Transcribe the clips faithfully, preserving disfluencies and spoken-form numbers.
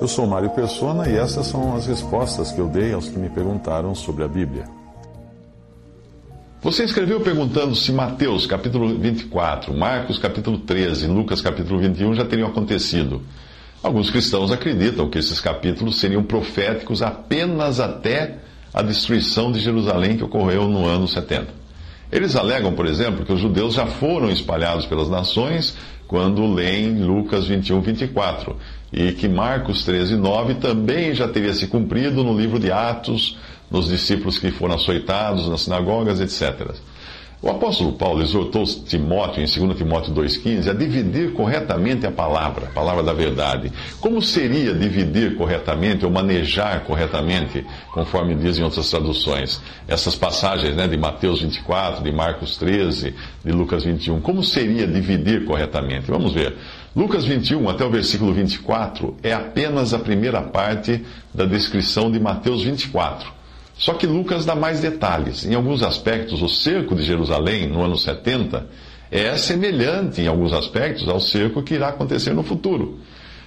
Eu sou Mário Persona e essas são as respostas que eu dei aos que me perguntaram sobre a Bíblia. Você escreveu perguntando se Mateus capítulo vinte e quatro, Marcos capítulo treze, Lucas capítulo vinte e um já teriam acontecido. Alguns cristãos acreditam que esses capítulos seriam proféticos apenas até a destruição de Jerusalém que ocorreu no ano setenta. Eles alegam, por exemplo, que os judeus já foram espalhados pelas nações quando leem Lucas vinte e um, vinte e quatro, e que Marcos treze, nove também já teria se cumprido no livro de Atos, nos discípulos que foram açoitados nas sinagogas, etcétera. O apóstolo Paulo exortou Timóteo, em dois Timóteo dois, quinze, a dividir corretamente a palavra, a palavra da verdade. Como seria dividir corretamente ou manejar corretamente, conforme dizem outras traduções? Essas passagens, né, de Mateus vinte e quatro, de Marcos treze, de Lucas vinte e um. Como seria dividir corretamente? Vamos ver. Lucas vinte e um até o versículo vinte e quatro é apenas a primeira parte da descrição de Mateus vinte e quatro. Só que Lucas dá mais detalhes. Em alguns aspectos, o cerco de Jerusalém, no ano setenta, é semelhante, em alguns aspectos, ao cerco que irá acontecer no futuro.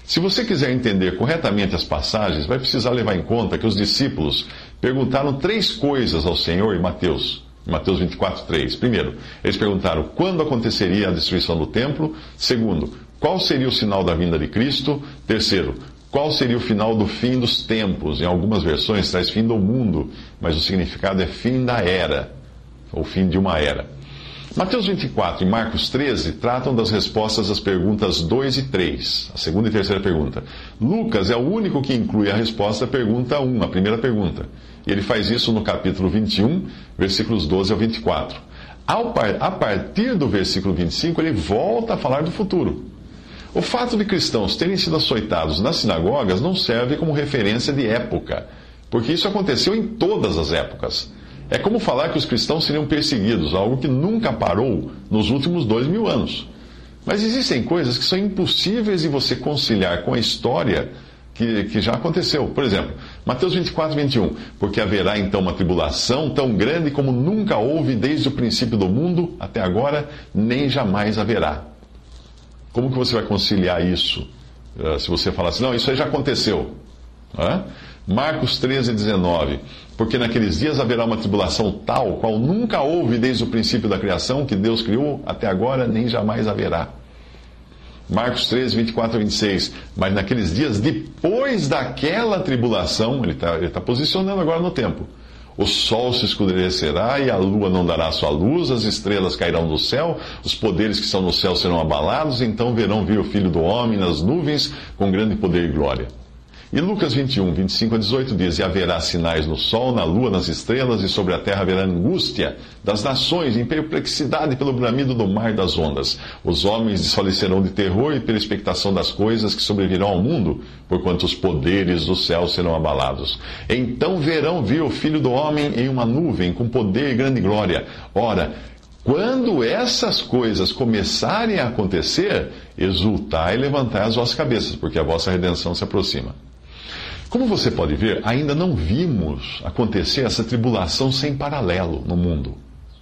Se você quiser entender corretamente as passagens, vai precisar levar em conta que os discípulos perguntaram três coisas ao Senhor em Mateus. Mateus vinte e quatro, três. Primeiro, eles perguntaram quando aconteceria a destruição do templo. Segundo, qual seria o sinal da vinda de Cristo? Terceiro, qual seria o final do fim dos tempos? Em algumas versões traz fim do mundo, mas o significado é fim da era, ou fim de uma era. Mateus vinte e quatro e Marcos treze tratam das respostas às perguntas dois e três, a segunda e terceira pergunta. Lucas é o único que inclui a resposta à pergunta um, a primeira pergunta. E ele faz isso no capítulo vinte e um, versículos doze ao vinte e quatro. A partir do versículo vinte e cinco, ele volta a falar do futuro. O fato de cristãos terem sido açoitados nas sinagogas não serve como referência de época, porque isso aconteceu em todas as épocas. É como falar que os cristãos seriam perseguidos, algo que nunca parou nos últimos dois mil anos. Mas existem coisas que são impossíveis de você conciliar com a história que, que já aconteceu. Por exemplo, Mateus vinte e quatro, vinte e um. Porque haverá então uma tribulação tão grande como nunca houve desde o princípio do mundo até agora, nem jamais haverá. Como que você vai conciliar isso? Uh, se você falar assim, não, isso aí já aconteceu. Hã? Marcos treze, dezenove. Porque naqueles dias haverá uma tribulação tal, qual nunca houve desde o princípio da criação, que Deus criou, até agora nem jamais haverá. Marcos treze, vinte e quatro a vinte e seis. Mas naqueles dias, depois daquela tribulação, ele está ele tá posicionando agora no tempo. O sol se escurecerá e a lua não dará sua luz, as estrelas cairão do céu, os poderes que estão no céu serão abalados, então verão vir o Filho do Homem nas nuvens com grande poder e glória. E Lucas vinte e um, vinte e cinco a dezoito diz, e haverá sinais no sol, na lua, nas estrelas, e sobre a terra haverá angústia das nações, em perplexidade pelo bramido do mar e das ondas. Os homens desfalecerão de terror e pela expectação das coisas que sobrevirão ao mundo, porquanto os poderes do céu serão abalados. Então verão vir o Filho do Homem em uma nuvem, com poder e grande glória. Ora, quando essas coisas começarem a acontecer, exultai e levantai as vossas cabeças, porque a vossa redenção se aproxima. Como você pode ver, ainda não vimos acontecer essa tribulação sem paralelo no mundo.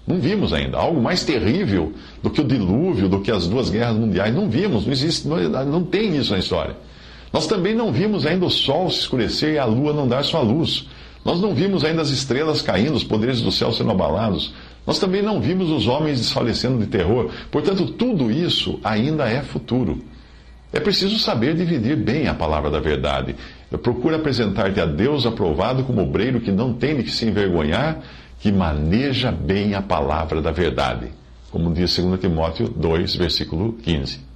Não vimos ainda. Algo mais terrível do que o dilúvio, do que as duas guerras mundiais. Não vimos, não existe, não, não tem isso na história. Nós também não vimos ainda o sol se escurecer e a lua não dar sua luz. Nós não vimos ainda as estrelas caindo, os poderes do céu sendo abalados. Nós também não vimos os homens desfalecendo de terror. Portanto, tudo isso ainda é futuro. É preciso saber dividir bem a palavra da verdade. Procura apresentar-te a Deus aprovado como obreiro que não tem de que se envergonhar, que maneja bem a palavra da verdade. Como diz dois Timóteo dois, versículo quinze.